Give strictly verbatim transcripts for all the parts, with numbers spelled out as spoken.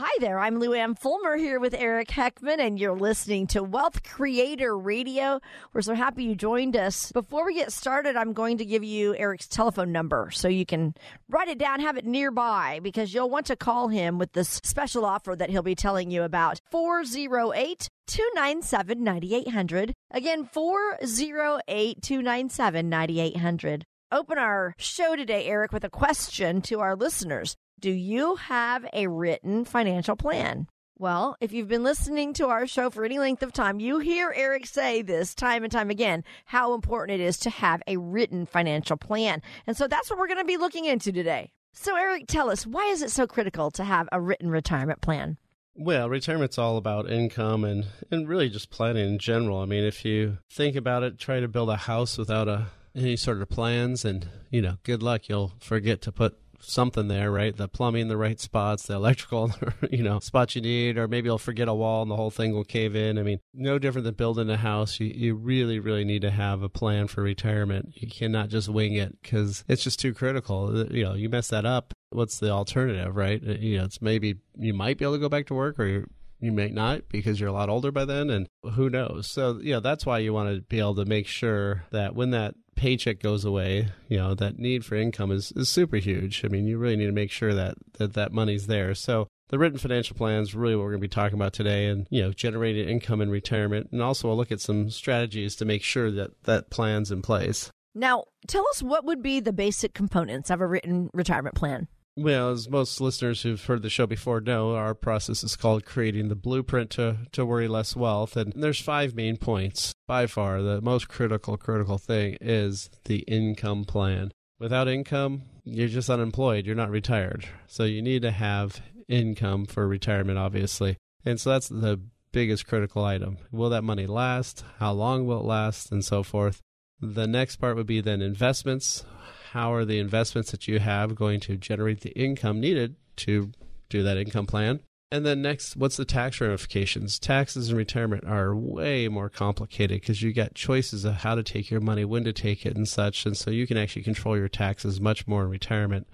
Hi there, I'm Lou Anne Fulmer here with Eric Heckman, and you're listening to Wealth Creator Radio. We're so happy you joined us. Before we get started, I'm going to give you Eric's telephone number so you can write it down, have it nearby, because you'll want to call him with this special offer that he'll be telling you about. four oh eight, two nine seven, nine eight hundred. Again, four oh eight, two nine seven, nine eight hundred. Open our show today, Eric, with a question to our listeners. Do you have a written financial plan? Well, if you've been listening to our show for any length of time, you hear Eric say this time and time again, how important it is to have a written financial plan. And so that's what we're going to be looking into today. So Eric, tell us, why is it so critical to have a written retirement plan? Well, retirement's all about income and, and really just planning in general. I mean, if you think about it, try to build a house without a, any sort of plans and, you know, good luck, you'll forget to put something there, right? The plumbing, the right spots, the electrical, you know, spots you need, or maybe you'll forget a wall and the whole thing will cave in. I mean, no different than building a house. You, you really, really need to have a plan for retirement. You cannot just wing it because it's just too critical. You know, you mess that up. What's the alternative, right? You know, it's maybe you might be able to go back to work or you're You may not because you're a lot older by then, and who knows? So, you know, that's why you want to be able to make sure that when that paycheck goes away, you know, that need for income is, is super huge. I mean, you really need to make sure that that, that money's there. So the written financial plan is really what we're going to be talking about today and, you know, generating income in retirement. And also we'll look at some strategies to make sure that that plan's in place. Now, tell us what would be the basic components of a written retirement plan? Well, as most listeners who've heard the show before know, our process is called creating the blueprint to, to worry less wealth. And there's five main points. By far, the most critical, critical thing is the income plan. Without income, you're just unemployed. You're not retired. So you need to have income for retirement, obviously. And so that's the biggest critical item. Will that money last? How long will it last? And so forth. The next part would be then investments. How are the investments that you have going to generate the income needed to do that income plan? And then next, what's the tax ramifications? Taxes in retirement are way more complicated because you got choices of how to take your money, when to take it and such. And so you can actually control your taxes much more in retirement.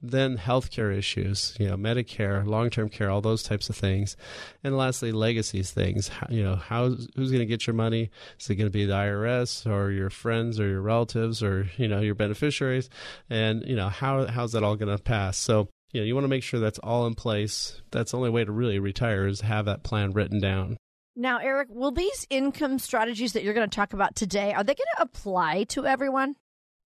Then healthcare issues, you know, Medicare, long-term care, all those types of things. And lastly, legacies things, how, you know, how, who's going to get your money? Is it going to be the I R S or your friends or your relatives or, you know, your beneficiaries? And, you know, how how's that all going to pass? So, you know, you want to make sure that's all in place. That's the only way to really retire is have that plan written down. Now, Eric, will these income strategies that you're going to talk about today, are they going to apply to everyone?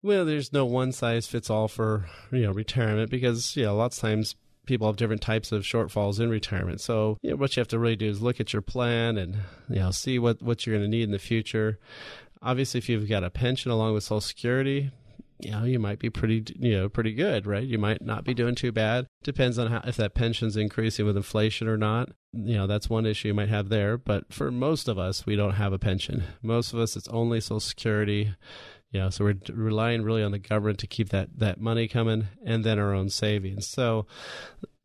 Well, there's no one-size-fits-all for, you know, retirement because, you know, lots of times people have different types of shortfalls in retirement. So, you know, what you have to really do is look at your plan and, you know, see what, what you're going to need in the future. Obviously, if you've got a pension along with Social Security, you know, you might be pretty, you know, pretty good, right? You might not be doing too bad. Depends on how, if that pension's increasing with inflation or not. You know, that's one issue you might have there. But for most of us, we don't have a pension. Most of us, it's only Social Security. Yeah, so we're relying really on the government to keep that, that money coming and then our own savings. So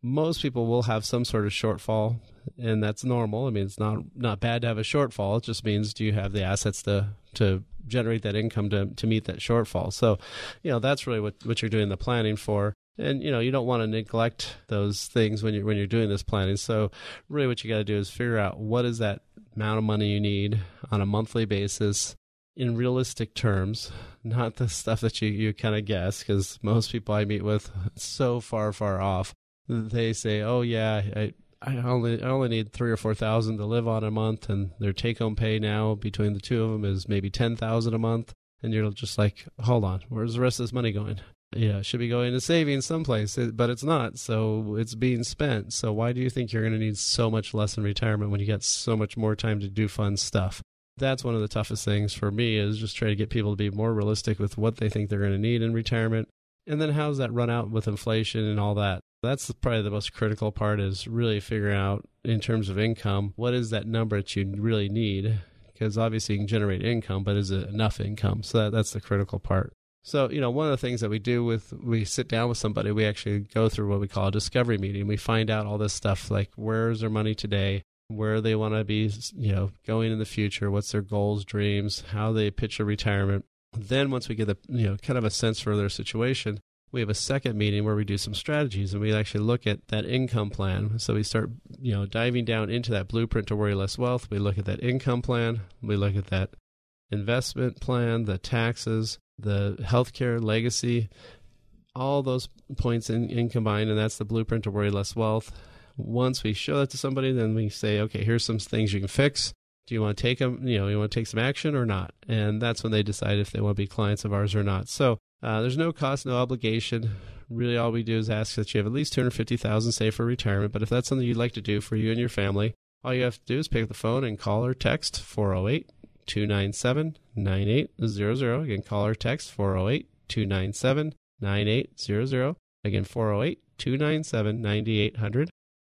most people will have some sort of shortfall, and that's normal. I mean, it's not not bad to have a shortfall. It just means do you have the assets to, to generate that income to, to meet that shortfall. So, you know, that's really what, what you're doing the planning for. And, you know, you don't want to neglect those things when you're, when you're doing this planning. So really what you got to do is figure out what is that amount of money you need on a monthly basis, in realistic terms, not the stuff that you, you kind of guess, because most people I meet with so far, far off, they say, oh, yeah, I, I only I only need three or four thousand dollars to live on a month, and their take-home pay now between the two of them is maybe ten thousand dollars a month, and you're just like, hold on, where's the rest of this money going? Yeah, it should be going to savings someplace, but it's not, so it's being spent. So why do you think you're going to need so much less in retirement when you got so much more time to do fun stuff? That's one of the toughest things for me is just trying to get people to be more realistic with what they think they're going to need in retirement. And then how does that run out with inflation and all that? That's probably the most critical part, is really figuring out in terms of income, what is that number that you really need? Because obviously you can generate income, but is it enough income? So that, that's the critical part. So, you know, one of the things that we do with, we sit down with somebody, we actually go through what we call a discovery meeting. We find out all this stuff, like where's their money today, where they want to be, you know, going in the future, what's their goals, dreams, how they picture retirement. Then once we get a, you know, kind of a sense for their situation, we have a second meeting where we do some strategies and we actually look at that income plan. So we start, you know, diving down into that blueprint to worry less wealth. We look at that income plan. We look at that investment plan, the taxes, the healthcare, legacy, all those points in, in combined. And that's the blueprint to worry less wealth. Once we show that to somebody, then we say, okay, here's some things you can fix. Do you want to take them? You know, you want to take some action or not? And that's when they decide if they want to be clients of ours or not. So Uh, there's no cost, no obligation. Really, all we do is ask that you have at least two hundred fifty thousand dollars saved for retirement. But if that's something you'd like to do for you and your family, all you have to do is pick up the phone and call or text four oh eight, two nine seven, nine eight zero zero. Again, call or text four oh eight, two nine seven, nine eight zero zero. Again, four oh eight, two nine seven, nine eight zero zero.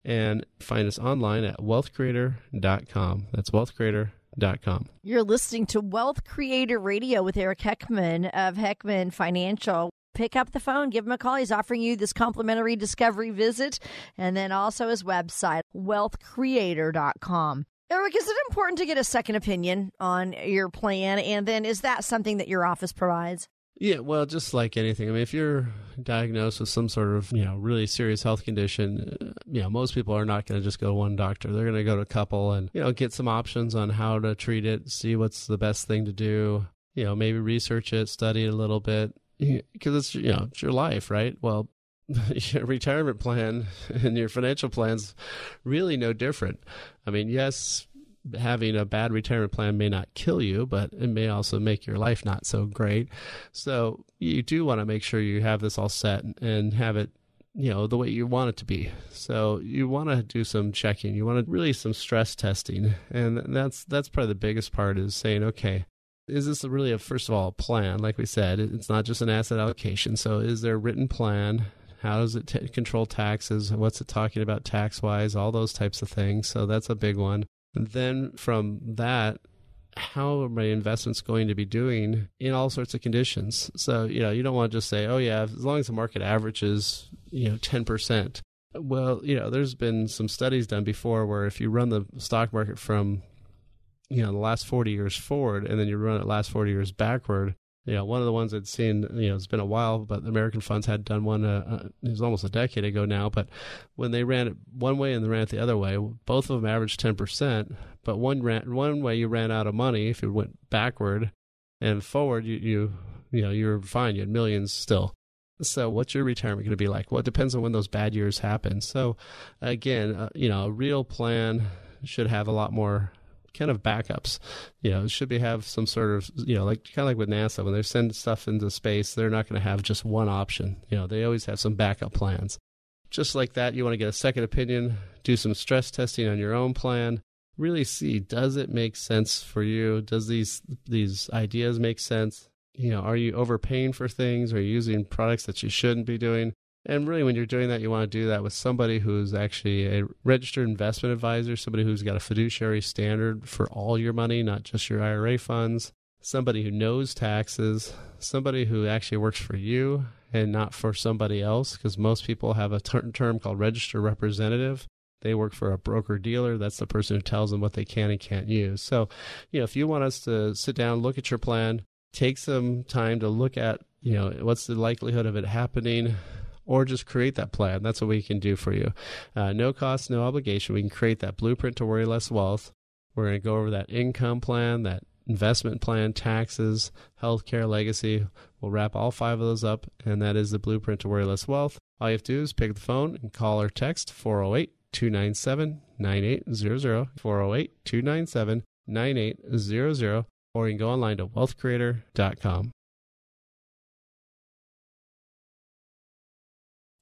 And find us online at wealth creator dot com. That's wealth creator dot com. You're listening to Wealth Creator Radio with Eric Heckman of Heckman Financial. Pick up the phone, give him a call. He's offering you this complimentary discovery visit, and then also his website, wealth creator dot com. Eric, is it important to get a second opinion on your plan? And then is that something that your office provides? Yeah, well, just like anything, I mean, if you're diagnosed with some sort of, you know, really serious health condition, you know, most people are not going to just go to one doctor. They're going to go to a couple and, you know, get some options on how to treat it, see what's the best thing to do, you know, maybe research it, study it a little bit, because it's, you know, it's your life, right? Well, your retirement plan and your financial plan's really no different. I mean, yes, having a bad retirement plan may not kill you, but it may also make your life not so great. So you do want to make sure you have this all set and have it, you know, the way you want it to be. So you want to do some checking. You want to really some stress testing. And that's, that's probably the biggest part, is saying, okay, is this really a, first of all, a plan? Like we said, it's not just an asset allocation. So is there a written plan? How does it t- control taxes? What's it talking about tax-wise? All those types of things. So that's a big one. Then from that, how are my investments going to be doing in all sorts of conditions? So, you know, you don't want to just say, oh, yeah, as long as the market averages, you know, ten percent. Well, you know, there's been some studies done before where if you run the stock market from, you know, the last forty years forward, and then you run it last forty years backward, you know, one of the ones I'd seen, you know, it's been a while, but American Funds had done one, uh, it was almost a decade ago now, but when they ran it one way and they ran it the other way, both of them averaged ten percent, but one ran, one way you ran out of money if you went backward, and forward, you, you, you know, you're fine, you had millions still. So what's your retirement going to be like? Well, it depends on when those bad years happen. So again, uh, you know, a real plan should have a lot more kind of backups. You know, should be have some sort of, you know, like kind of like with NASA, when they send stuff into space, they're not going to have just one option. You know, they always have some backup plans. Just like that, you want to get a second opinion, do some stress testing on your own plan, really see, does it make sense for you? Does these, these ideas make sense? You know, are you overpaying for things? Are you using products that you shouldn't be doing? And really, when you're doing that, you want to do that with somebody who's actually a registered investment advisor, somebody who's got a fiduciary standard for all your money, not just your I R A funds, somebody who knows taxes, somebody who actually works for you and not for somebody else, because most people have a ter- term called registered representative. They work for a broker-dealer. That's the person who tells them what they can and can't use. So, you know, if you want us to sit down, look at your plan, take some time to look at, you know, what's the likelihood of it happening, or just create that plan. That's what we can do for you. Uh, no cost, no obligation. We can create that blueprint to worry less wealth. We're going to go over that income plan, that investment plan, taxes, healthcare, legacy. We'll wrap all five of those up, and that is the blueprint to worry less wealth. All you have to do is pick up the phone and call or text four oh eight, two nine seven, nine eight zero zero, four oh eight, two nine seven, nine eight zero zero, or you can go online to wealth creator dot com.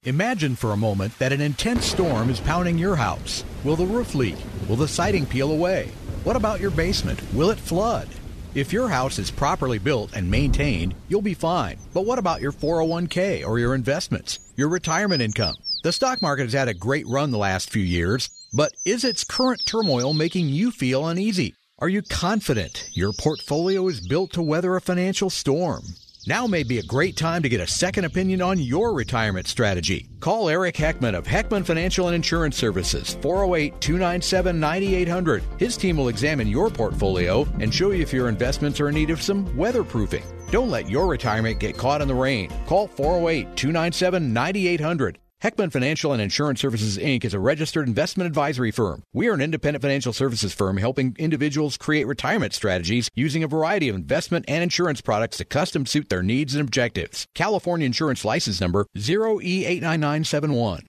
Imagine for a moment that an intense storm is pounding your house. Will the roof leak? Will the siding peel away? What about your basement? Will it flood? If your house is properly built and maintained, you'll be fine. But what about your four oh one k or your investments, your retirement income? The stock market has had a great run the last few years, but is its current turmoil making you feel uneasy? Are you confident your portfolio is built to weather a financial storm? Now may be a great time to get a second opinion on your retirement strategy. Call Eric Heckman of Heckman Financial and Insurance Services, four oh eight, two nine seven, nine eight hundred. His team will examine your portfolio and show you if your investments are in need of some weatherproofing. Don't let your retirement get caught in the rain. Call four oh eight, two nine seven, nine eight hundred. Heckman Financial and Insurance Services, Incorporated is a registered investment advisory firm. We are an independent financial services firm helping individuals create retirement strategies using a variety of investment and insurance products to custom suit their needs and objectives. California Insurance License Number zero E eight nine nine seven one.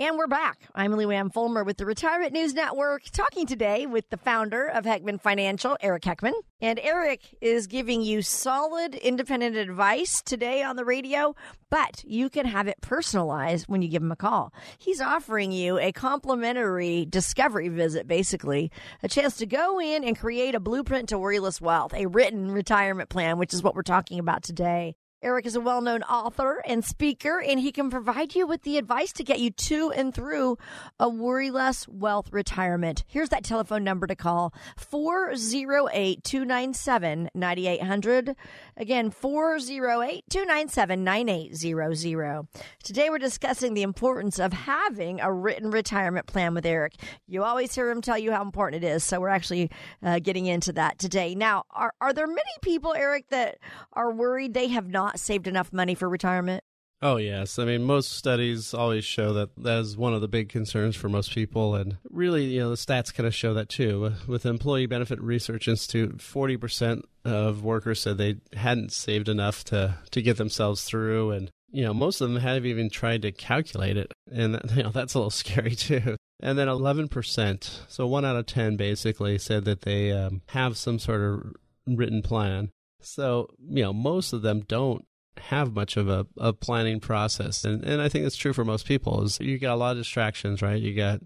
And we're back. I'm Lou Anne Fulmer with the Retirement News Network, talking today with the founder of Heckman Financial, Eric Heckman. And Eric is giving you solid, independent advice today on the radio, but you can have it personalized when you give him a call. He's offering you a complimentary discovery visit, basically, a chance to go in and create a blueprint to worryless wealth, a written retirement plan, which is what we're talking about today. Eric is a well-known author and speaker, and he can provide you with the advice to get you to and through a worry-less wealth retirement. Here's that telephone number to call, four oh eight, two nine seven, nine eight hundred. Again, four oh eight, two nine seven, nine eight hundred. Today we're discussing the importance of having a written retirement plan with Eric. You always hear him tell you how important it is, so we're actually uh, getting into that today. Now, are, are there many people, Eric, that are worried they have not saved enough money for retirement? Oh, yes. I mean, most studies always show that that is one of the big concerns for most people. And really, you know, the stats kind of show that too. With Employee Benefit Research Institute, forty percent of workers said they hadn't saved enough to, to get themselves through. And, you know, most of them haven't even tried to calculate it. And, you know, that's a little scary too. And then eleven percent, so one out of ten basically, said that they um, have some sort of written plan. So, you know, most of them don't have much of a, a planning process. And, and I think that's true for most people. Is you got a lot of distractions, right? You got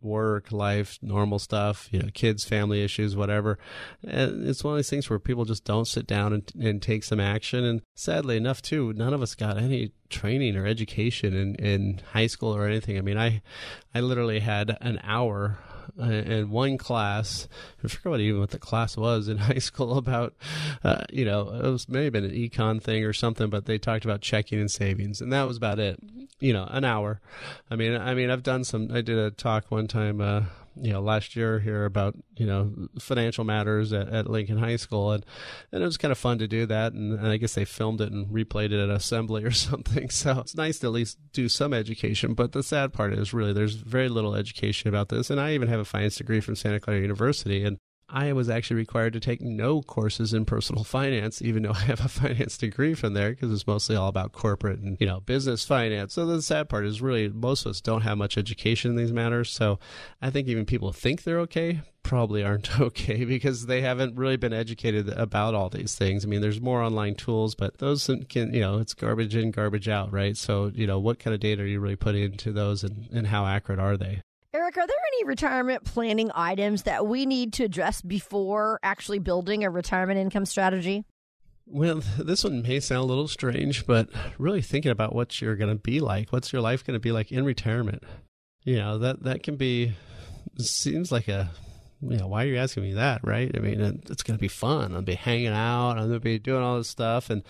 work, life, normal stuff, you know, kids, family issues, whatever. And it's one of these things where people just don't sit down and, and take some action. And sadly enough, too, none of us got any training or education in, in high school or anything. I mean, I, I literally had an hour in one class. I forget what even what the class was in high school about, uh, you know, it was maybe an econ thing or something, but they talked about checking and savings, and that was about it. You know, an hour. I mean, I mean, I've done some. I did a talk one time, uh, you know, last year here about, you know, financial matters at, at Lincoln High School, and and it was kind of fun to do that. And, and I guess they filmed it and replayed it at assembly or something. So it's nice to at least do some education. But the sad part is really there's very little education about this. And I even have a finance degree from Santa Clara University, and I was actually required to take no courses in personal finance, even though I have a finance degree from there, because it's mostly all about corporate and, you know, business finance. So the sad part is really most of us don't have much education in these matters. So I think even people who think they're okay probably aren't okay, because they haven't really been educated about all these things. I mean, there's more online tools, but those can, you know, it's garbage in, garbage out, right? So, you know, what kind of data are you really putting into those, and, and how accurate are they? Eric, are there any retirement planning items that we need to address before actually building a retirement income strategy? Well, this one may sound a little strange, but really thinking about what you're going to be like, what's your life going to be like in retirement? You know, that, that can be, seems like a, you know, why are you asking me that, right? I mean, it, it's going to be fun. I'll be hanging out. I'm going to be doing all this stuff. And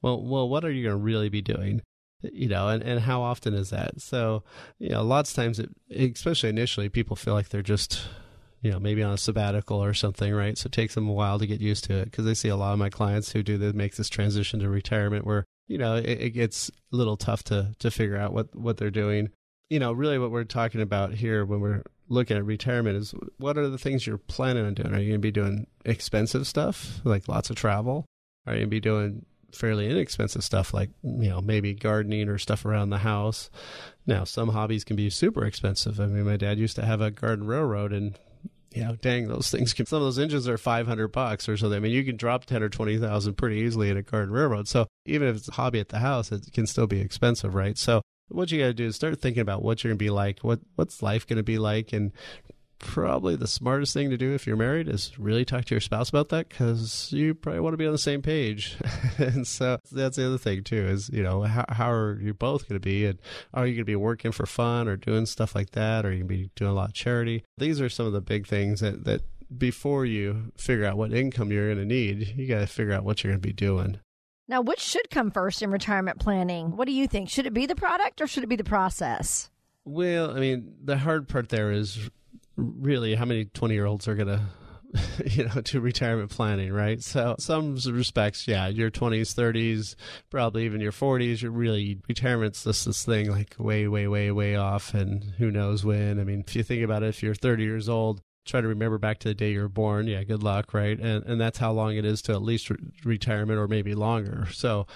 well, well, what are you going to really be doing? You know, and, and how often is that? So, you know, lots of times, it, especially initially, people feel like they're just, you know, maybe on a sabbatical or something, right? So it takes them a while to get used to it, because I see a lot of my clients who do this, make this transition to retirement where, you know, it, it gets a little tough to, to figure out what, what they're doing. You know, really what we're talking about here when we're looking at retirement is what are the things you're planning on doing? Are you going to be doing expensive stuff, like lots of travel? Are you going to be doing fairly inexpensive stuff like, you know, maybe gardening or stuff around the house? Now, some hobbies can be super expensive. I mean, my dad used to have a garden railroad, and, you know, dang, those things can, some of those engines are five hundred bucks or something. I mean, you can drop ten or twenty thousand pretty easily in a garden railroad. So even if it's a hobby at the house, it can still be expensive, right? So what you got to do is start thinking about what you're going to be like, what what's life going to be like, and probably the smartest thing to do if you're married is really talk to your spouse about that, because you probably want to be on the same page. And so that's the other thing too is, you know, how, how are you both going to be? And are you going to be working for fun or doing stuff like that? Or are you going to be doing a lot of charity? These are some of the big things that, that before you figure out what income you're going to need, you got to figure out what you're going to be doing. Now, which should come first in retirement planning? What do you think? Should it be the product or should it be the process? Well, I mean, the hard part there is really how many twenty-year-olds are going to, you know, do retirement planning, right? So in some respects, yeah, your twenties, thirties, probably even your forties, you're really, retirement's this, this thing like way, way, way, way off and who knows when. I mean, if you think about it, if you're thirty years old, try to remember back to the day you were born. Yeah, good luck, right? And and that's how long it is to at least re- retirement or maybe longer. So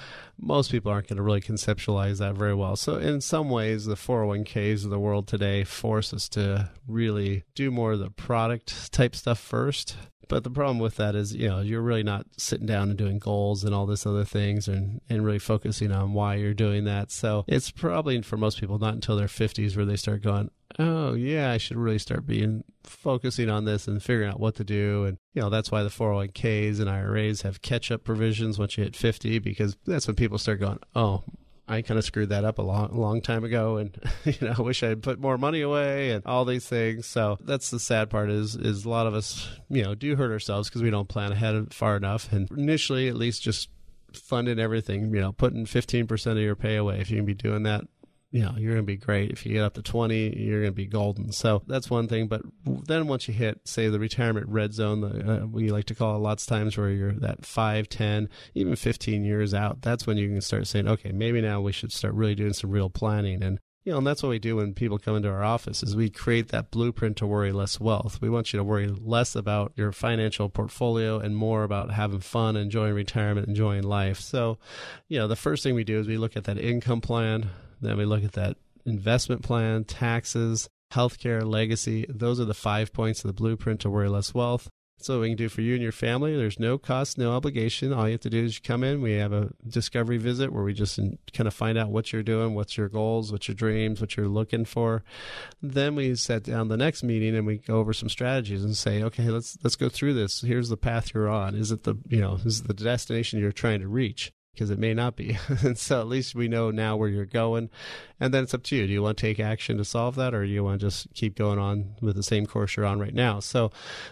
most people aren't going to really conceptualize that very well. So in some ways, the four oh one k's of the world today force us to really do more of the product type stuff first. But the problem with that is, you know, you're really not sitting down and doing goals and all this other things and, and really focusing on why you're doing that. So it's probably for most people not until their fifties where they start going, oh, yeah, I should really start being focusing on this and figuring out what to do. And, you know, that's why the four oh one k's and I R A's have catch-up provisions once you hit fifty, because that's when people start going, oh, I kind of screwed that up a long, long time ago, and you know, I wish I had put more money away, and all these things. So that's the sad part is, is a lot of us, you know, do hurt ourselves because we don't plan ahead far enough, and initially, at least, just funding everything. You know, putting fifteen percent of your pay away. If you can be doing that, you know, you're going to be great. If you get up to twenty, you're going to be golden. So that's one thing. But then once you hit, say, the retirement red zone, the, uh, we like to call it lots of times where you're that five, ten, even fifteen years out, that's when you can start saying, okay, maybe now we should start really doing some real planning. And, you know, and that's what we do when people come into our office is we create that blueprint to worry less wealth. We want you to worry less about your financial portfolio and more about having fun, enjoying retirement, enjoying life. So, you know, the first thing we do is we look at that income plan. Then we look at that investment plan, taxes, healthcare, legacy. Those are the five points of the blueprint to worry less wealth. So what we can do for you and your family, there's no cost, no obligation. All you have to do is you come in. We have a discovery visit where we just kind of find out what you're doing, what's your goals, what's your dreams, what you're looking for. Then we set down the next meeting and we go over some strategies and say, okay, let's let's go through this. Here's the path you're on. Is it the, you know, is it the destination you're trying to reach? Because it may not be. And so at least we know now where you're going. And then it's up to you. Do you want to take action to solve that, or do you want to just keep going on with the same course you're on right now? So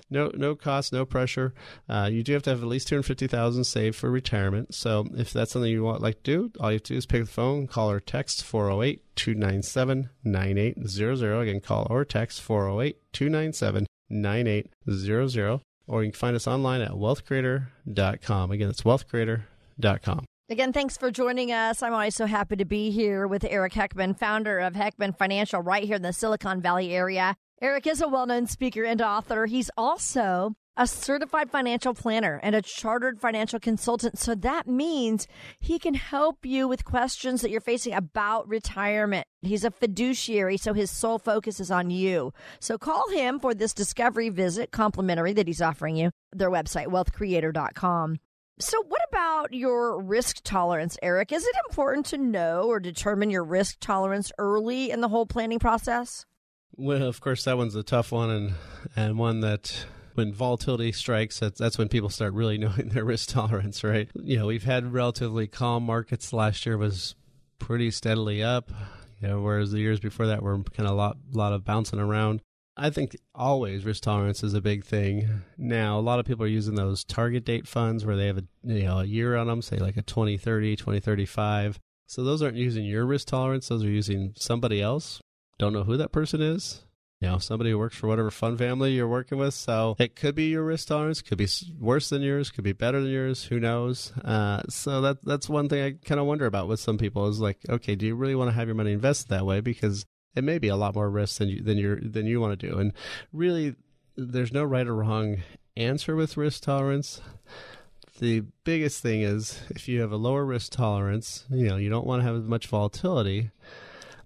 no no cost, no pressure. Uh, you do have to have at least two hundred fifty thousand dollars saved for retirement. So if that's something you want like to do, all you have to do is pick up the phone, call or text four oh eight, two nine seven, nine eight zero zero. Again, call or text four oh eight, two nine seven, nine eight zero zero. Or you can find us online at wealth creator dot com. Again, it's wealth creator dot com. Again, thanks for joining us. I'm always so happy to be here with Eric Heckman, founder of Heckman Financial, right here in the Silicon Valley area. Eric is a well-known speaker and author. He's also a certified financial planner and a chartered financial consultant. So that means he can help you with questions that you're facing about retirement. He's a fiduciary, so his sole focus is on you. So call him for this discovery visit, complimentary, that he's offering you. Their website, wealth creator dot com. So what about your risk tolerance, Eric? Is it important to know or determine your risk tolerance early in the whole planning process? Well, of course, that one's a tough one, and, and one that when volatility strikes, that's when people start really knowing their risk tolerance, right? You know, we've had relatively calm markets. Last year was pretty steadily up, you know, whereas the years before that were kind of a lot, lot of bouncing around. I think always risk tolerance is a big thing. Now, a lot of people are using those target date funds where they have a, you know, a year on them, say like a twenty thirty, twenty thirty-five. So those aren't using your risk tolerance. Those are using somebody else. Don't know who that person is. You know, somebody who works for whatever fund family you're working with. So it could be your risk tolerance, could be worse than yours, could be better than yours. Who knows? Uh, so that that's one thing I kind of wonder about with some people is like, okay, do you really want to have your money invested that way? Because it may be a lot more risk than you, than you than you want to do. And really, there's no right or wrong answer with risk tolerance. The biggest thing is if you have a lower risk tolerance, you know, you don't want to have as much volatility,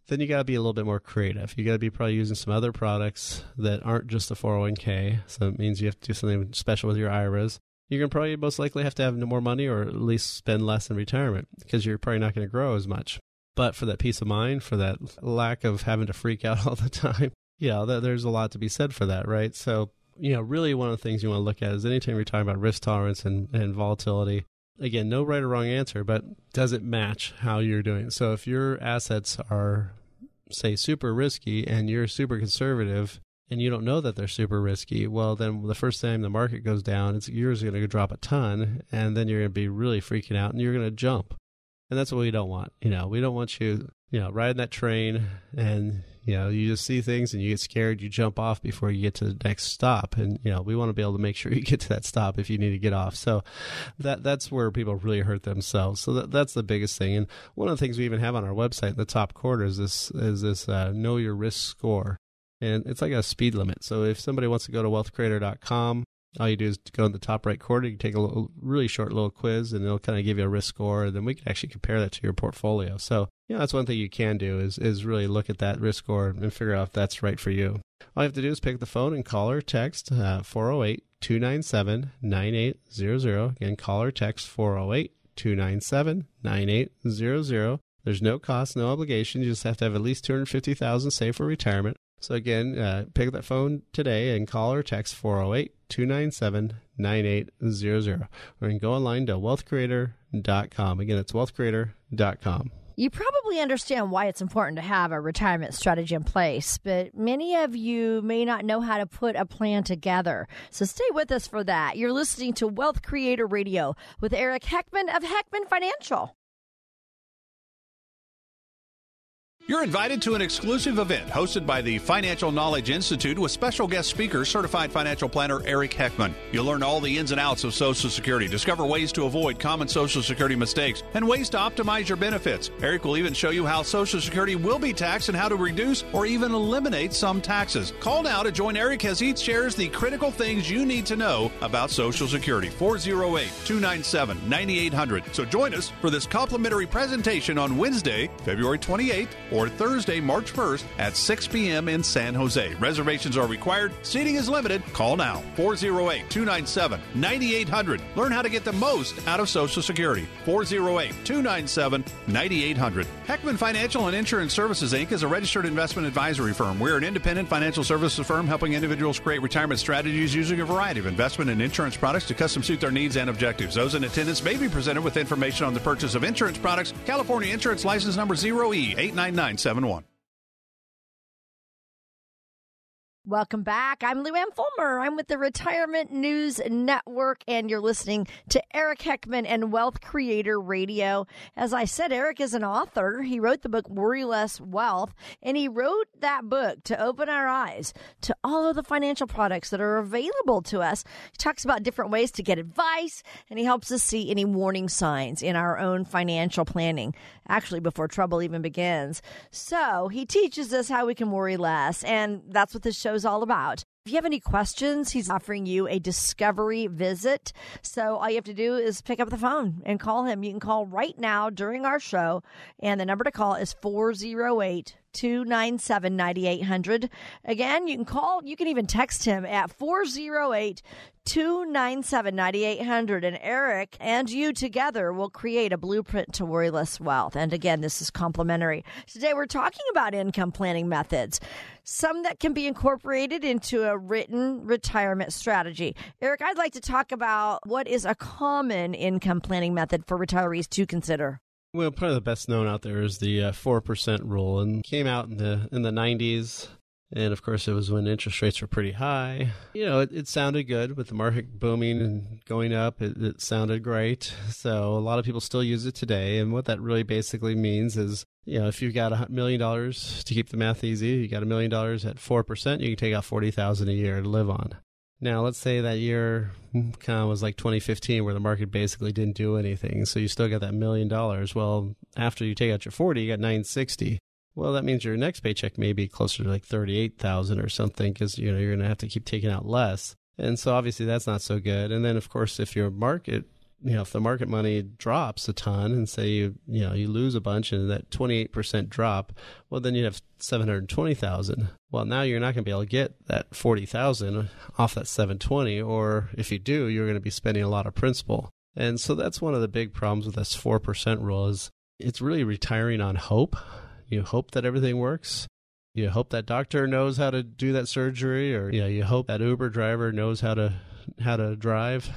then you got to be a little bit more creative. You got to be probably using some other products that aren't just the four oh one k. So it means you have to do something special with your I R As. You're going to probably most likely have to have more money or at least spend less in retirement because you're probably not going to grow as much. But for that peace of mind, for that lack of having to freak out all the time, Yeah, there's a lot to be said for that, right? So, you know, really one of the things you want to look at is anytime you're talking about risk tolerance and, and volatility, again, no right or wrong answer, but does it match how you're doing? So if your assets are, say, super risky and you're super conservative and you don't know that they're super risky, well, then the first time the market goes down, it's yours is going to drop a ton, and then you're going to be really freaking out and you're going to jump. And that's what we don't want. You know, we don't want you, you know, riding that train and, you know, you just see things and you get scared, you jump off before you get to the next stop. And, you know, we want to be able to make sure you get to that stop if you need to get off. So that that's where people really hurt themselves. So that, that's the biggest thing. And one of the things we even have on our website in the top quarter is this, is this uh, know your risk score. And it's like a speed limit. So if somebody wants to go to wealth creator dot com, all you do is go in the top right corner, you take a little, really short little quiz, and it'll kind of give you a risk score, and then we can actually compare that to your portfolio. So, you know, that's one thing you can do is is really look at that risk score and figure out if that's right for you. All you have to do is pick up the phone and call or text uh, four oh eight, two nine seven, nine eight zero zero. Again, call or text four oh eight, two nine seven, nine eight zero zero. There's no cost, no obligation. You just have to have at least two hundred fifty thousand dollars saved for retirement. So again, uh, pick up that phone today and call or text four oh eight, two nine seven, nine eight zero zero. Or you can go online to wealth creator dot com. Again, it's wealth creator dot com. You probably understand why it's important to have a retirement strategy in place, but many of you may not know how to put a plan together. So stay with us for that. You're listening to Wealth Creator Radio with Eric Heckman of Heckman Financial. You're invited to an exclusive event hosted by the Financial Knowledge Institute with special guest speaker, certified financial planner Eric Heckman. You'll learn all the ins and outs of Social Security, discover ways to avoid common Social Security mistakes, and ways to optimize your benefits. Eric will even show you how Social Security will be taxed and how to reduce or even eliminate some taxes. Call now to join Eric as he shares the critical things you need to know about Social Security. four oh eight, two nine seven, nine eight zero zero. So join us for this complimentary presentation on Wednesday, February twenty-eighth, or Thursday, March first at six p.m. in San Jose. Reservations are required. Seating is limited. Call now. four oh eight, two nine seven, nine eight zero zero. Learn how to get the most out of Social Security. four oh eight, two nine seven, nine eight zero zero. Heckman Financial and Insurance Services, Incorporated is a registered investment advisory firm. We're an independent financial services firm helping individuals create retirement strategies using a variety of investment and insurance products to custom suit their needs and objectives. Those in attendance may be presented with information on the purchase of insurance products. California Insurance License Number zero E eight nine nine. Welcome back. I'm Lou Anne Fulmer. I'm with the Retirement News Network, and you're listening to Eric Heckman and Wealth Creator Radio. As I said, Eric is an author. He wrote the book Worry Less Wealth, and he wrote that book to open our eyes to all of the financial products that are available to us. He talks about different ways to get advice, and he helps us see any warning signs in our own financial planning, actually before trouble even begins. So he teaches us how we can worry less, and that's what this show is all about. If you have any questions, he's offering you a discovery visit. So all you have to do is pick up the phone and call him. You can call right now during our show, and the number to call is four oh eight, two nine seven, nine eight zero zero. Again, you can call, you can even text him at four oh eight, two nine seven, nine eight zero zero, and Eric and you together will create a blueprint to worry less wealth. And again, this is complimentary. Today we're talking about income planning methods, some that can be incorporated into a written retirement strategy. Eric, I'd like to talk about what is a common income planning method for retirees to consider. Well, probably the best known out there is the uh, four percent rule, and came out in the in the nineties. And of course, it was when interest rates were pretty high. You know, it, it sounded good with the market booming and going up. It, it sounded great. So a lot of people still use it today. And what that really basically means is, you know, if you've got a million dollars, to keep the math easy, you got a million dollars at four percent, you can take out forty thousand dollars a year to live on. Now, let's say that year kind of was like twenty fifteen, where the market basically didn't do anything. So you still got that million dollars. Well, after you take out your forty, you got nine sixty. Well, that means your next paycheck may be closer to like thirty-eight thousand dollars or something, because, you know, you're going to have to keep taking out less. And so obviously that's not so good. And then, of course, if your market, you know, if the market money drops a ton, and say you, you know, you lose a bunch and that twenty-eight percent drop, well, then you have seven hundred twenty thousand dollars. Well, now you're not going to be able to get that forty thousand dollars off that seven hundred twenty thousand dollars, or if you do, you're going to be spending a lot of principal. And so that's one of the big problems with this four percent rule is it's really retiring on hope. You hope that everything works. You hope that doctor knows how to do that surgery, or yeah, you hope that Uber driver knows how to how to drive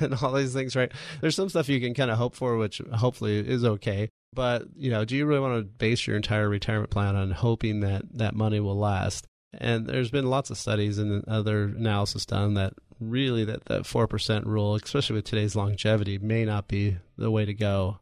and all these things, right? There's some stuff you can kind of hope for, which hopefully is okay. But, you know, do you really want to base your entire retirement plan on hoping that that money will last? And there's been lots of studies and other analysis done that really that, that four percent rule, especially with today's longevity, may not be the way to go.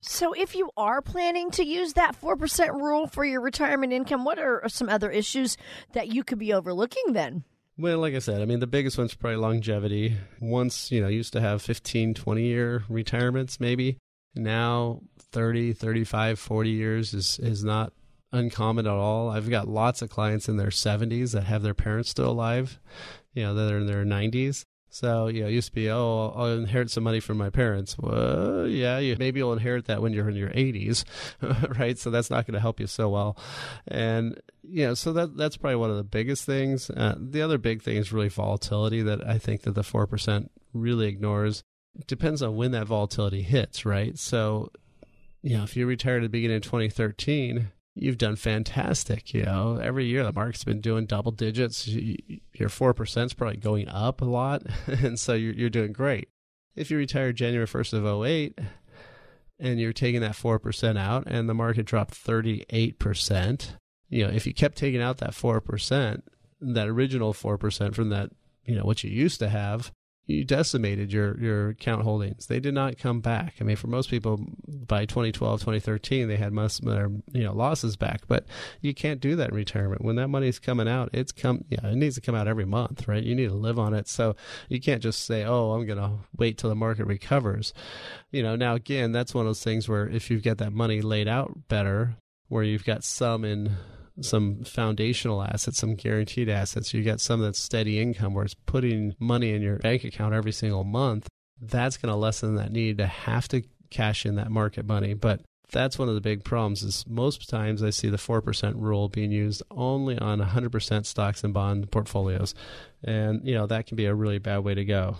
So if you are planning to use that four percent rule for your retirement income, what are some other issues that you could be overlooking then? Well, like I said, I mean, the biggest one's probably longevity. Once, you know, used to have fifteen, twenty-year retirements maybe. Now, thirty, thirty-five, forty years is, is not uncommon at all. I've got lots of clients in their seventies that have their parents still alive, you know, that are in their nineties. So, you know, it used to be, oh, I'll inherit some money from my parents. Well, yeah, you, maybe you'll inherit that when you're in your eighties, right? So that's not going to help you so well. And, you know, so that that's probably one of the biggest things. Uh, the other big thing is really volatility that I think that the four percent really ignores. It depends on when that volatility hits, right? So, you know, if you retired at the beginning of twenty thirteen, you've done fantastic. You know, every year the market's been doing double digits. Your four percent is probably going up a lot. And so you're, you're doing great. If you retire January first of oh eight and you're taking that four percent out and the market dropped thirty-eight percent, you know, if you kept taking out that four percent, that original four percent from that, you know, what you used to have, you decimated your, your account holdings. They did not come back. I mean, for most people, by twenty twelve, twenty thirteen, they had most of their, you know, losses back. But you can't do that in retirement. When that money's coming out, it's come. Yeah, it needs to come out every month, right? You need to live on it. So you can't just say, oh, I'm going to wait till the market recovers. You know, now, again, that's one of those things where if you've got that money laid out better, where you've got some in some foundational assets, some guaranteed assets. You got some that's steady income where it's putting money in your bank account every single month. That's going to lessen that need to have to cash in that market money. But that's one of the big problems is most times I see the four percent rule being used only on one hundred percent stocks and bond portfolios. And, you know, that can be a really bad way to go.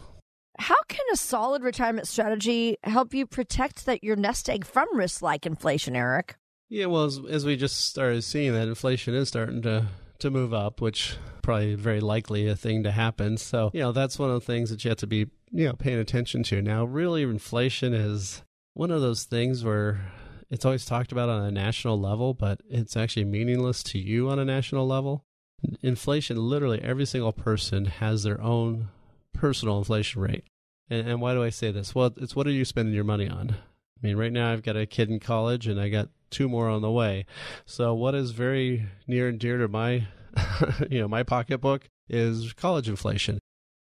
How can a solid retirement strategy help you protect that your nest egg from risks like inflation, Eric? Yeah, well, as, as we just started seeing that inflation is starting to, to move up, which probably very likely a thing to happen. So, you know, that's one of the things that you have to be, you know, paying attention to. Now, really, inflation is one of those things where it's always talked about on a national level, but it's actually meaningless to you on a national level. Inflation, literally every single person has their own personal inflation rate. And, and why do I say this? Well, it's what are you spending your money on? I mean, right now I've got a kid in college and I got two more on the way. So what is very near and dear to my, you know, my pocketbook is college inflation.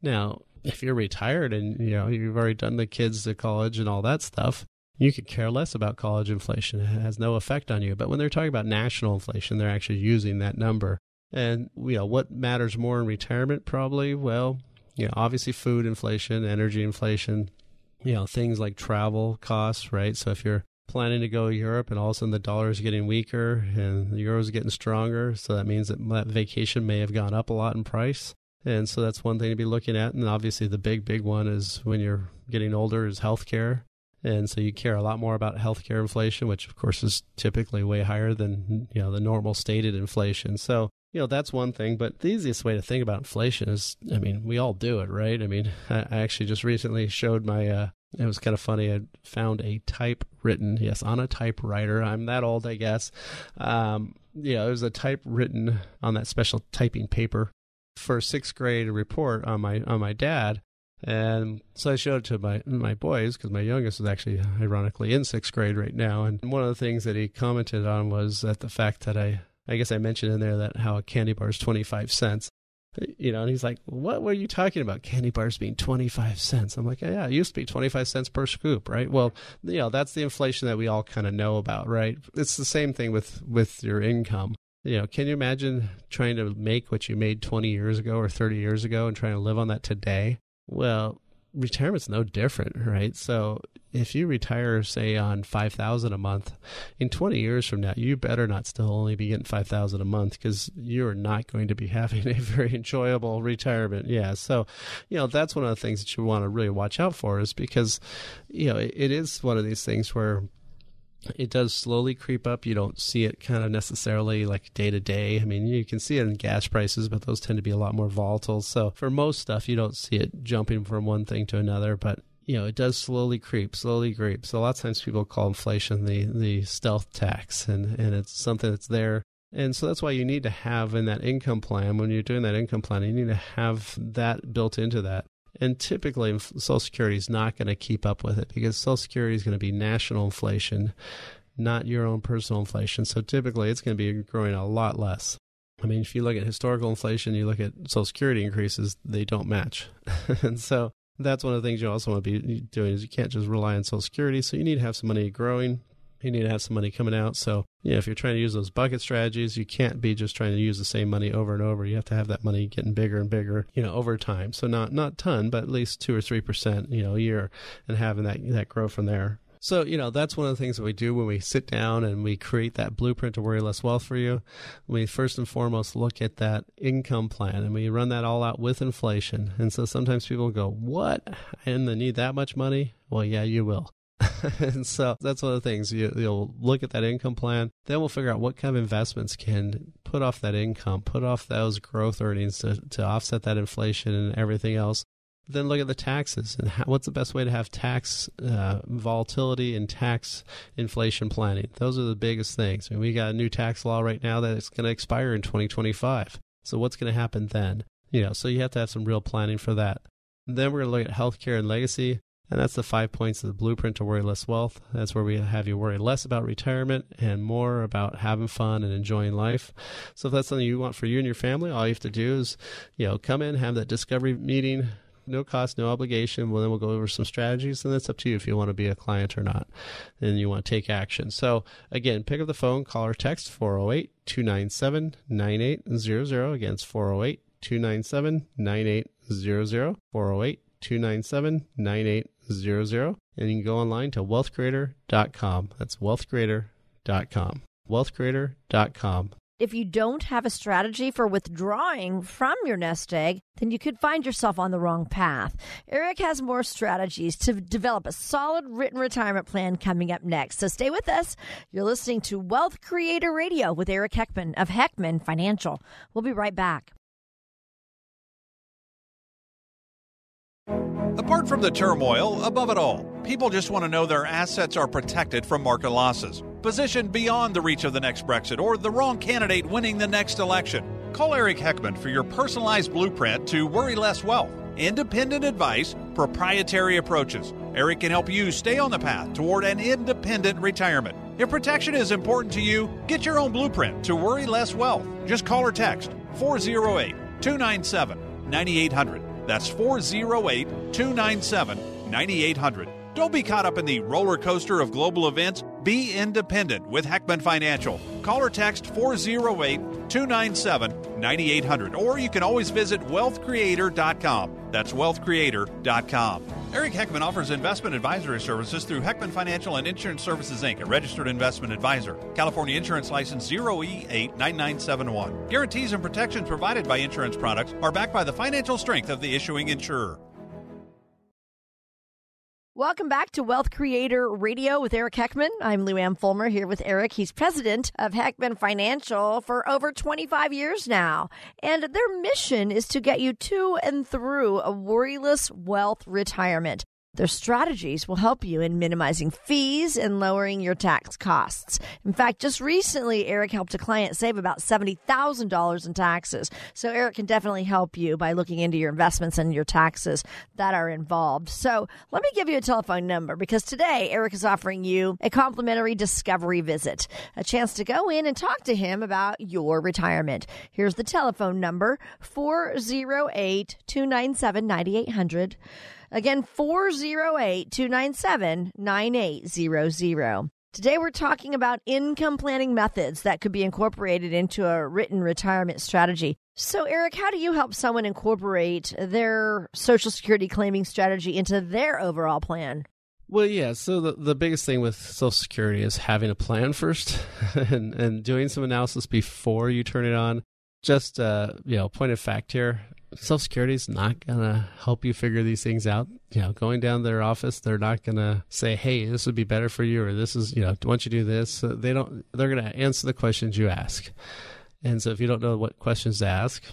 Now, if you're retired and, you know, you've already done the kids to college and all that stuff, you could care less about college inflation. It has no effect on you. But when they're talking about national inflation, they're actually using that number. And, you know, what matters more in retirement probably? Well, you know, obviously food inflation, energy inflation, you know, things like travel costs, right? So if you're planning to go to Europe and all of a sudden the dollar is getting weaker and the euro is getting stronger, so that means that that vacation may have gone up a lot in price. And so that's one thing to be looking at. And obviously the big, big one is when you're getting older is healthcare. And so you care a lot more about healthcare inflation, which of course is typically way higher than, you know, the normal stated inflation. So, you know, that's one thing. But the easiest way to think about inflation is, I mean, we all do it, right? I mean, I actually just recently showed my, uh, it was kind of funny. I found a typewritten, yes, on a typewriter. I'm that old, I guess. Um, you know, it was a typewritten on that special typing paper for a sixth grade report on my, on my dad. And so I showed it to my, my boys because my youngest is actually ironically in sixth grade right now. And one of the things that he commented on was that the fact that I, I guess I mentioned in there that how a candy bar is twenty-five cents, you know, and he's like, what were you talking about? Candy bars being twenty-five cents. I'm like, yeah, it used to be twenty-five cents per scoop, right? Well, you know, that's the inflation that we all kind of know about, right? It's the same thing with, with your income. You know, can you imagine trying to make what you made twenty years ago or thirty years ago and trying to live on that today? Well, retirement's no different, right? So if you retire, say, on five thousand dollars a month, in twenty years from now, you better not still only be getting five thousand dollars a month because you're not going to be having a very enjoyable retirement. Yeah. So, you know, that's one of the things that you want to really watch out for is because, you know, it, it is one of these things where it does slowly creep up. You don't see it kind of necessarily like day to day. I mean, you can see it in gas prices, but those tend to be a lot more volatile. So for most stuff, you don't see it jumping from one thing to another, but you know, it does slowly creep, slowly creep. So a lot of times people call inflation the, the stealth tax, and, and it's something that's there. And so that's why you need to have in that income plan, when you're doing that income plan, you need to have that built into that. And typically, Social Security is not going to keep up with it because Social Security is going to be national inflation, not your own personal inflation. So typically, it's going to be growing a lot less. I mean, if you look at historical inflation, you look at Social Security increases, they don't match. And so that's one of the things you also want to be doing is you can't just rely on Social Security. So you need to have some money growing. You need to have some money coming out. So you know, if you're trying to use those bucket strategies, you can't be just trying to use the same money over and over. You have to have that money getting bigger and bigger, you know, over time. So not not ton, but at least two or three percent, you know, a year, and having that that grow from there. So, you know, that's one of the things that we do when we sit down and we create that blueprint to Worry Less Wealth for you. We first and foremost look at that income plan, and we run that all out with inflation. And so sometimes people go, what? I didn't need that much money? Well, yeah, you will. And so that's one of the things. You, you'll look at that income plan. Then we'll figure out what kind of investments can put off that income, put off those growth earnings to, to offset that inflation and everything else. Then look at the taxes and how, what's the best way to have tax uh, volatility and tax inflation planning. Those are the biggest things. I mean, we got a new tax law right now that's going to expire in twenty twenty-five. So what's going to happen then? You know, so you have to have some real planning for that. And then we're going to look at healthcare and legacy. And that's the five points of the blueprint to Worry Less Wealth. That's where we have you worry less about retirement and more about having fun and enjoying life. So if that's something you want for you and your family, all you have to do is, you know, come in, have that discovery meeting, no cost, no obligation. Well, then we'll go over some strategies, and that's up to you if you want to be a client or not, and you want to take action. So again, pick up the phone, call or text four oh eight, two nine seven, nine eight zero zero. Again, it's four oh eight, two nine seven, nine eight zero zero, four oh eight, two nine seven, nine eight zero zero. And you can go online to wealth creator dot com. That's wealth creator dot com. wealth creator dot com. If you don't have a strategy for withdrawing from your nest egg, then you could find yourself on the wrong path. Eric has more strategies to develop a solid written retirement plan coming up next. So stay with us. You're listening to Wealth Creator Radio with Eric Heckman of Heckman Financial. We'll be right back. Apart from the turmoil, above it all, people just want to know their assets are protected from market losses, positioned beyond the reach of the next Brexit or the wrong candidate winning the next election. Call Eric Heckman for your personalized blueprint to Worry Less Wealth. Independent advice, proprietary approaches. Eric can help you stay on the path toward an independent retirement. If protection is important to you, get your own blueprint to Worry Less Wealth. Just call or text four oh eight, two nine seven, nine eight zero zero. That's four oh eight, two nine seven, nine eight zero zero. Don't be caught up in the roller coaster of global events. Be independent with Heckman Financial. Call or text four oh eight, two nine seven, nine eight zero zero. Or you can always visit wealth creator dot com. That's wealth creator dot com. Eric Heckman offers investment advisory services through Heckman Financial and Insurance Services, Incorporated, a registered investment advisor. California Insurance License zero E eight nine nine seven one. Guarantees and protections provided by insurance products are backed by the financial strength of the issuing insurer. Welcome back to Wealth Creator Radio with Eric Heckman. I'm Lou Anne Fulmer here with Eric. He's president of Heckman Financial for over twenty-five years now. And their mission is to get you to and through a worryless wealth retirement. Their strategies will help you in minimizing fees and lowering your tax costs. In fact, just recently, Eric helped a client save about seventy thousand dollars in taxes. So Eric can definitely help you by looking into your investments and your taxes that are involved. So let me give you a telephone number, because today Eric is offering you a complimentary discovery visit, a chance to go in and talk to him about your retirement. Here's the telephone number, four oh eight, two nine seven, nine eight zero zero. Again, four oh eight, two nine seven, nine eight zero zero. Today, we're talking about income planning methods that could be incorporated into a written retirement strategy. So, Eric, how do you help someone incorporate their Social Security claiming strategy into their overall plan? Well, yeah. So the, the biggest thing with Social Security is having a plan first and, and doing some analysis before you turn it on. Just, uh, you know, point of fact here. Social Security is not going to help you figure these things out. You know, going down to their office, they're not going to say, hey, this would be better for you, or this is, you know, why don't you do this? Uh, they don't, they're going to answer the questions you ask. And so if you don't know what questions to ask,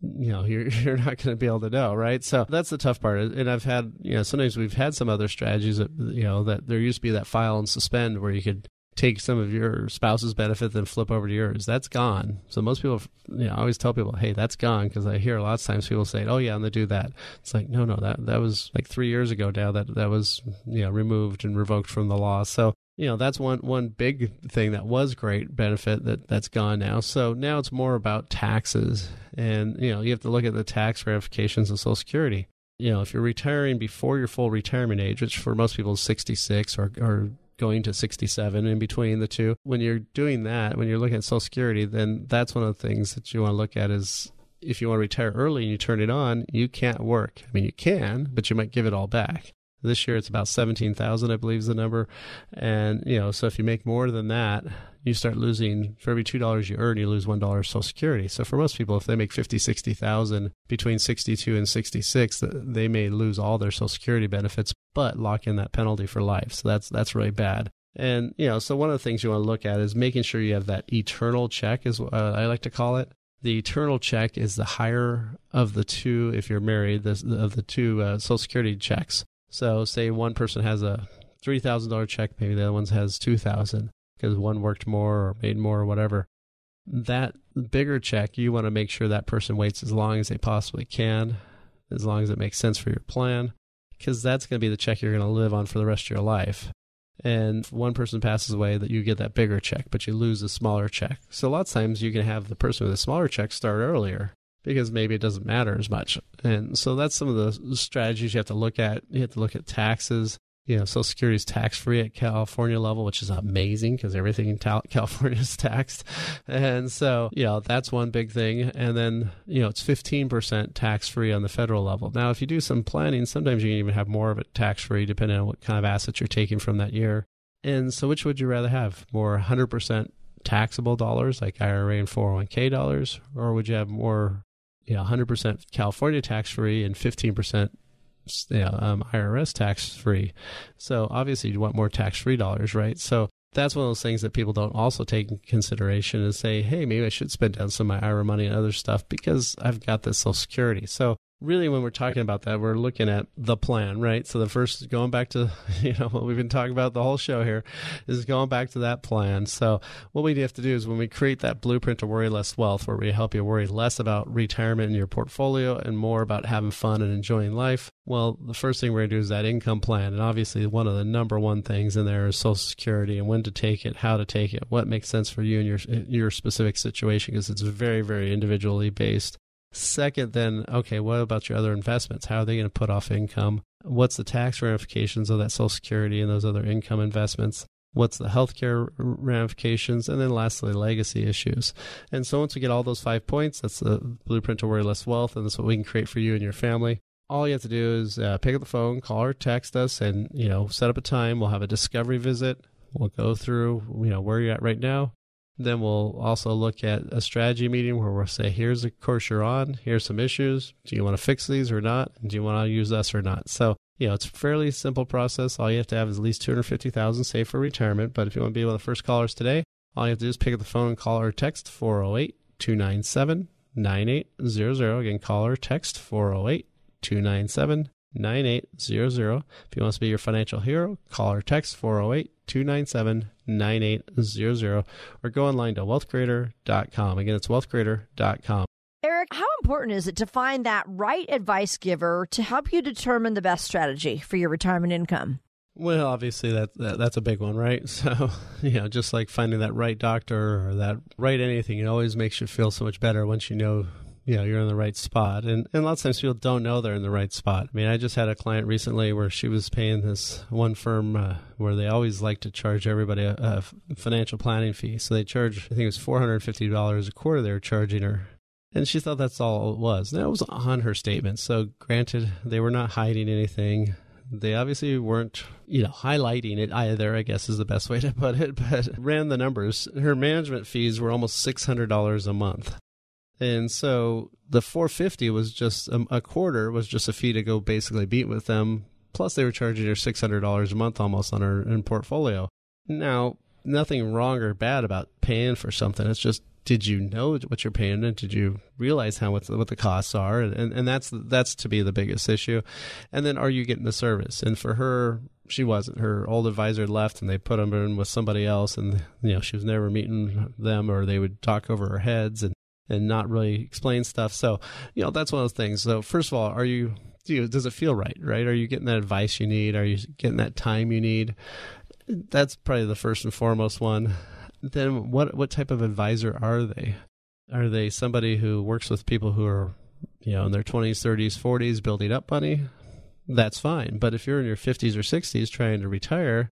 you know, you're, you're not going to be able to know, right? So that's the tough part. And I've had, you know, sometimes we've had some other strategies that, you know, that there used to be that file and suspend where you could take some of your spouse's benefit, then flip over to yours. That's gone. So most people, you know, I always tell people, hey, that's gone, because I hear a lot of times people say, oh, yeah, and they do that. It's like, no, no, that that was like three years ago now that, that was, you know, removed and revoked from the law. So, you know, that's one one big thing that was great benefit that, that's gone now. So now it's more about taxes. And, you know, you have to look at the tax ramifications of Social Security. You know, if you're retiring before your full retirement age, which for most people is sixty-six or or going to sixty-seven, in between the two. When you're doing that, when you're looking at Social Security, then that's one of the things that you want to look at is if you want to retire early and you turn it on, you can't work. I mean, you can, but you might give it all back. This year, it's about seventeen thousand, I believe is the number. And, you know, so if you make more than that, you start losing, for every two dollars you earn, you lose one dollar Social Security. So for most people, if they make fifty thousand, sixty thousand between sixty-two and sixty-six, they may lose all their Social Security benefits, but lock in that penalty for life. So that's that's really bad. And, you know, so one of the things you want to look at is making sure you have that eternal check, is what I like to call it. The eternal check is the higher of the two, if you're married, this, of the two uh, Social Security checks. So say one person has a three thousand dollars check, maybe the other one has two thousand dollars because one worked more or made more or whatever. That bigger check, you want to make sure that person waits as long as they possibly can, as long as it makes sense for your plan, because that's going to be the check you're going to live on for the rest of your life. And if one person passes away, that you get that bigger check, but you lose the smaller check. So lots of times you can have the person with a smaller check start earlier, because maybe it doesn't matter as much. And so that's some of the strategies you have to look at. You have to look at taxes. You know, Social Security is tax-free at California level, which is amazing because everything in California is taxed. And so, you know, that's one big thing. And then, you know, it's fifteen percent tax-free on the federal level. Now, if you do some planning, sometimes you can even have more of it tax-free depending on what kind of assets you're taking from that year. And so which would you rather have? More one hundred percent taxable dollars like I R A and four oh one k dollars, or would you have more, you know, one hundred percent California tax-free and fifteen percent you know, um, I R S tax-free. So obviously you want more tax-free dollars, right? So that's one of those things that people don't also take into consideration and say, hey, maybe I should spend down some of my I R A money and other stuff because I've got this Social Security. So really when we're talking about that, we're looking at the plan, right? So the first, going back to, you know, what we've been talking about the whole show here, is going back to that plan. So what we have to do is when we create that blueprint to Worry Less Wealth, where we help you worry less about retirement in your portfolio and more about having fun and enjoying life, well, the first thing we're going to do is that income plan. And obviously one of the number one things in there is Social Security and when to take it, how to take it, what makes sense for you and your, your specific situation, because it's very, very individually based. Second, then, okay, what about your other investments? How are they going to put off income? What's the tax ramifications of that Social Security and those other income investments? What's the healthcare ramifications? And then lastly, legacy issues. And so once we get all those five points, that's the blueprint to Worry Less Wealth, and that's what we can create for you and your family. All you have to do is uh, pick up the phone, call or text us, and, you know, set up a time. We'll have a discovery visit. We'll go through, you know, where you're at right now. Then we'll also look at a strategy meeting where we'll say, here's the course you're on, here's some issues. Do you want to fix these or not? Do you want to use us or not? So, you know, it's a fairly simple process. All you have to have is at least two hundred fifty thousand dollars saved for retirement. But if you want to be one of the first callers today, all you have to do is pick up the phone and call or text four oh eight, two nine seven, nine eight zero zero. Again, call or text four oh eight, two nine seven, nine eight zero zero. If you want to be your financial hero, call or text four oh eight, two nine seven, nine eight zero zero, or go online to wealth creator dot com. Again, it's wealth creator dot com. Eric, how important is it to find that right advice giver to help you determine the best strategy for your retirement income? Well, obviously that, that that's a big one, right? So, you know, just like finding that right doctor or that right anything, it always makes you feel so much better once you know you know, you're in the right spot. And, and lots of times people don't know they're in the right spot. I mean, I just had a client recently where she was paying this one firm uh, where they always like to charge everybody a, a financial planning fee. So they charge, I think it was four hundred fifty dollars a quarter they were charging her. And she thought that's all it was. That was on her statement. So granted, they were not hiding anything. They obviously weren't, you know, highlighting it either, I guess is the best way to put it, but ran the numbers. Her management fees were almost six hundred dollars a month. And so the four fifty was just um, a quarter was just a fee to go basically beat with them. Plus they were charging her six hundred dollars a month almost on her in portfolio. Now, nothing wrong or bad about paying for something. It's just, did you know what you're paying and did you realize how what the, what the costs are? And, and, and that's that's to be the biggest issue. And then are you getting the service? And for her, she wasn't. Her old advisor left and they put him in with somebody else, and you know she was never meeting them, or they would talk over her heads and, and not really explain stuff. So, you know, that's one of those things. So first of all, are you, do you does it feel right, right? Are you getting that advice you need? Are you getting that time you need? That's probably the first and foremost one. Then what what type of advisor are they? Are they somebody who works with people who are, you know, in their twenties, thirties, forties, building up money? That's fine. But if you're in your fifties or sixties trying to retire,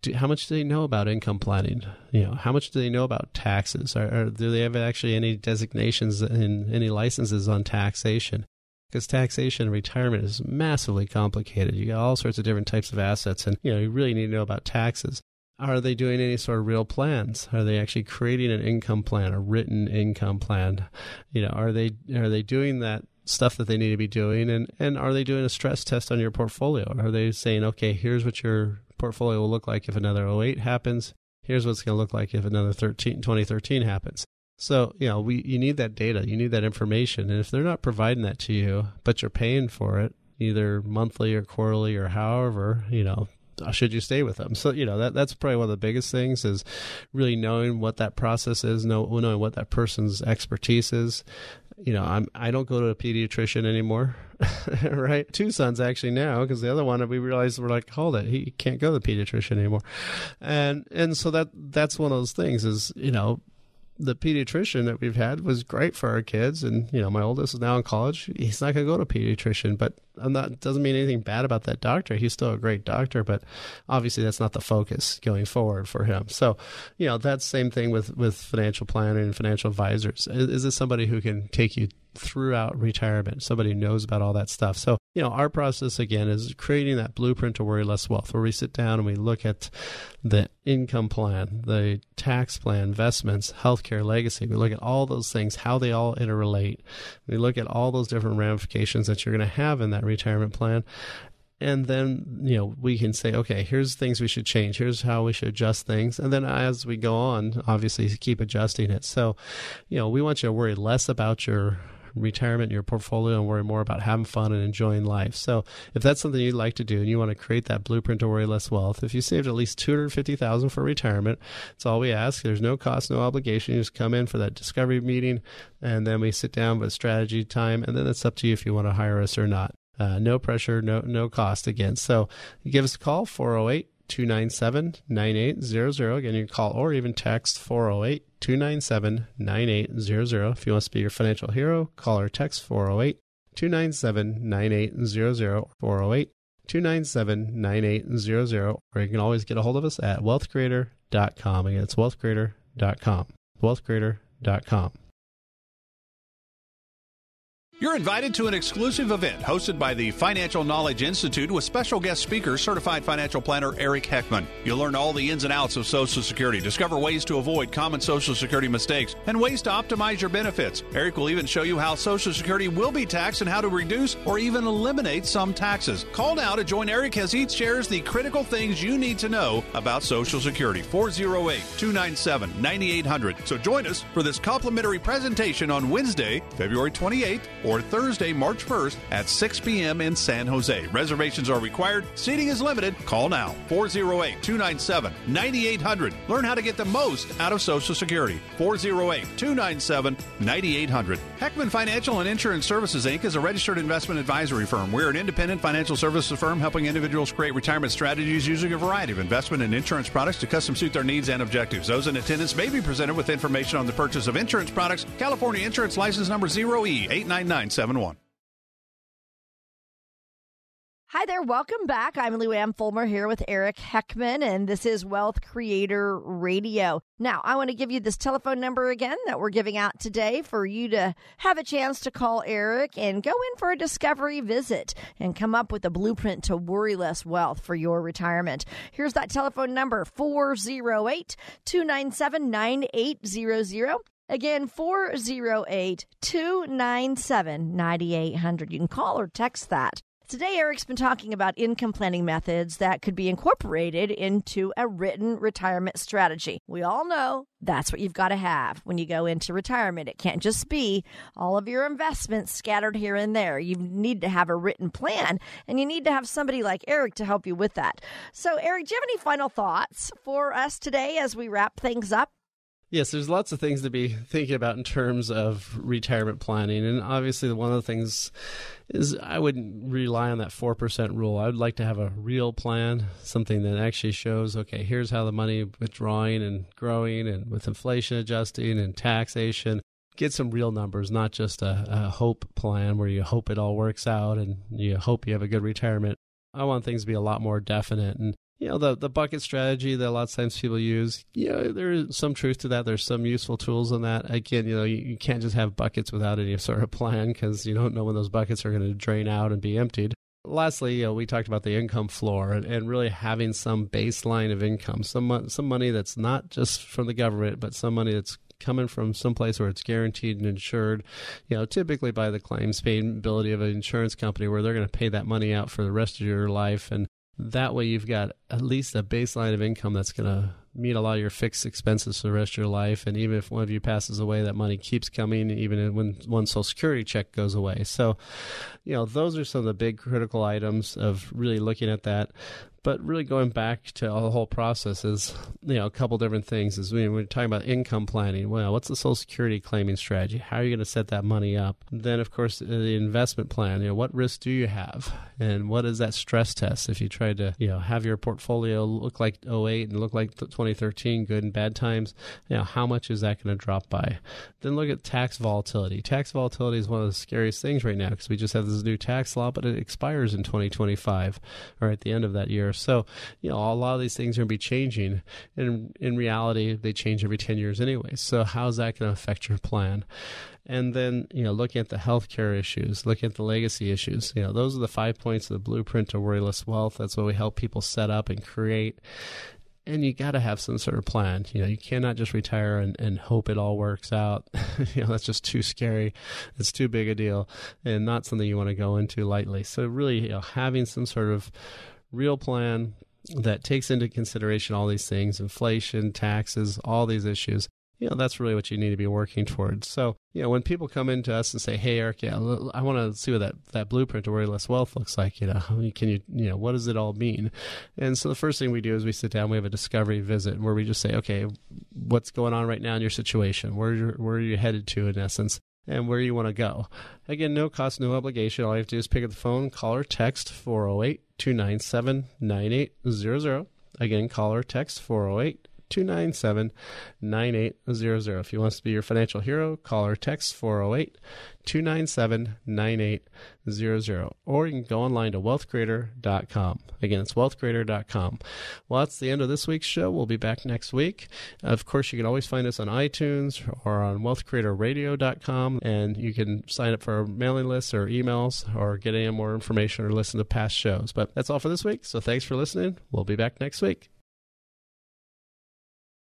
do, how much do they know about income planning? You know, how much do they know about taxes? Are, are, do they have actually any designations and any licenses on taxation? Because taxation and retirement is massively complicated. You got all sorts of different types of assets, and you know, you really need to know about taxes. Are they doing any sort of real plans? Are they actually creating an income plan, a written income plan? You know, are they are they doing that stuff that they need to be doing? And, and are they doing a stress test on your portfolio? Are they saying, okay, here's what your portfolio will look like if another oh eight happens. Here's what it's going to look like if another twenty thirteen happens. So, you know, we you need that data. You need that information. And if they're not providing that to you, but you're paying for it, either monthly or quarterly or however, you know, should you stay with them? So, you know, that that's probably one of the biggest things is really knowing what that process is, know, knowing what that person's expertise is. You know, I'm, I don't go to a pediatrician anymore, right? Two sons actually now, because the other one, we realized we're like, hold it, he can't go to the pediatrician anymore. And and so that that's one of those things is, you know, the pediatrician that we've had was great for our kids. And, you know, my oldest is now in college. He's not going to go to a pediatrician, but I'm not, doesn't mean anything bad about that doctor. He's still a great doctor, but obviously that's not the focus going forward for him. So, you know, that's same thing with, with financial planning and financial advisors. Is, is this somebody who can take you throughout retirement? Somebody who knows about all that stuff. So, you know, our process again is creating that blueprint to worry less wealth, where we sit down and we look at the income plan, the tax plan, investments, healthcare, legacy. We look at all those things, how they all interrelate. We look at all those different ramifications that you're going to have in that retirement plan. And then, you know, we can say, okay, here's things we should change. Here's how we should adjust things. And then as we go on, obviously keep adjusting it. So, you know, we want you to worry less about your retirement, your portfolio, and worry more about having fun and enjoying life. So if that's something you'd like to do and you want to create that blueprint to worry less wealth, if you saved at least two hundred fifty thousand dollars for retirement, that's all we ask. There's no cost, no obligation. You just come in for that discovery meeting, and then we sit down with strategy time, and then it's up to you if you want to hire us or not. Uh, no pressure, no no cost again. So give us a call, four oh eight, two nine seven, nine eight zero zero. Again, you can call or even text four oh eight, two nine seven, nine eight zero zero. If you want us to be your financial hero, call or text four oh eight, two nine seven, nine eight zero zero, four oh eight, two nine seven, nine eight zero zero. Or you can always get a hold of us at wealth creator dot com. Again, it's wealth creator dot com. wealth creator dot com. You're invited to an exclusive event hosted by the Financial Knowledge Institute with special guest speaker, certified financial planner Eric Heckman. You'll learn all the ins and outs of Social Security, discover ways to avoid common Social Security mistakes, and ways to optimize your benefits. Eric will even show you how Social Security will be taxed and how to reduce or even eliminate some taxes. Call now to join Eric as he shares the critical things you need to know about Social Security. four oh eight, two nine seven, nine eight zero zero. So join us for this complimentary presentation on Wednesday, February twenty-eighth, or Thursday, March first at six p.m. in San Jose. Reservations are required. Seating is limited. Call now. four oh eight, two nine seven, nine eight zero zero. Learn how to get the most out of Social Security. four oh eight, two nine seven, nine eight zero zero. Heckman Financial and Insurance Services, Incorporated is a registered investment advisory firm. We're an independent financial services firm helping individuals create retirement strategies using a variety of investment and insurance products to custom suit their needs and objectives. Those in attendance may be presented with information on the purchase of insurance products. California Insurance License Number zero E eight nine nine seven one. Hi there. Welcome back. I'm Lou Anne Fulmer here with Eric Heckman, and this is Wealth Creator Radio. Now, I want to give you this telephone number again that we're giving out today for you to have a chance to call Eric and go in for a discovery visit and come up with a blueprint to worry less wealth for your retirement. Here's that telephone number, four oh eight, two nine seven, nine eight zero zero. Again, four oh eight, two nine seven, nine eight hundred. You can call or text that. Today, Eric's been talking about income planning methods that could be incorporated into a written retirement strategy. We all know that's what you've got to have when you go into retirement. It can't just be all of your investments scattered here and there. You need to have a written plan, and you need to have somebody like Eric to help you with that. So, Eric, do you have any final thoughts for us today as we wrap things up? Yes, there's lots of things to be thinking about in terms of retirement planning. And obviously, one of the things is I wouldn't rely on that four percent rule. I would like to have a real plan, something that actually shows, okay, here's how the money withdrawing and growing and with inflation adjusting and taxation. Get some real numbers, not just a, a hope plan where you hope it all works out and you hope you have a good retirement. I want things to be a lot more definite. And you know, the, the bucket strategy that a lot of times people use, you know, there is some truth to that. There's some useful tools in that. Again, you know, you, you can't just have buckets without any sort of plan because you don't know when those buckets are going to drain out and be emptied. Lastly, you know, we talked about the income floor and, and really having some baseline of income, some some money that's not just from the government, but some money that's coming from someplace where it's guaranteed and insured, you know, typically by the claims payability of an insurance company where they're going to pay that money out for the rest of your life. And that way, you've got at least a baseline of income that's going to meet a lot of your fixed expenses for the rest of your life. And even if one of you passes away, that money keeps coming, even when one Social Security check goes away. So, you know, those are some of the big critical items of really looking at that. But really going back to the whole process is, you know, a couple different things. Is when we're talking about income planning, well, what's the Social Security claiming strategy? How are you going to set that money up? Then, of course, the investment plan. You know, what risks do you have? And what is that stress test? If you try to, you know, have your portfolio look like oh eight and look like twenty thirteen, good and bad times, you know, how much is that going to drop by? Then look at tax volatility. Tax volatility is one of the scariest things right now because we just have this new tax law, but it expires in twenty twenty-five or at the end of that year. So, you know, a lot of these things are going to be changing. And in reality, they change every ten years anyway. So how's that going to affect your plan? And then, you know, looking at the healthcare issues, looking at the legacy issues, you know, those are the five points of the blueprint to worryless wealth. That's what we help people set up and create. And you got to have some sort of plan. You know, you cannot just retire and, and hope it all works out. You know, that's just too scary. It's too big a deal and not something you want to go into lightly. So really, you know, having some sort of real plan that takes into consideration all these things, inflation, taxes, all these issues, you know, that's really what you need to be working towards. So, you know, when people come into us and say, hey, Eric, yeah, I want to see what that, that blueprint to worryless wealth looks like, you know, can you, you know, what does it all mean? And so the first thing we do is we sit down, we have a discovery visit where we just say, okay, what's going on right now in your situation? Where you're, where are you headed to in essence? And where you want to go. Again, no cost, no obligation. All you have to do is pick up the phone, call or text four oh eight, two nine seven, nine eight zero zero. Again, call or text four oh eight, two nine seven, nine eight zero zero. If you want us to be your financial hero, call or text four oh eight, two nine seven, nine eight zero zero. Or you can go online to wealth creator dot com. Again, it's wealth creator dot com. Well, that's the end of this week's show. We'll be back next week. Of course, you can always find us on iTunes or on wealth creator radio dot com, and you can sign up for our mailing lists or emails or get any more information or listen to past shows. But that's all for this week, so thanks for listening. We'll be back next week.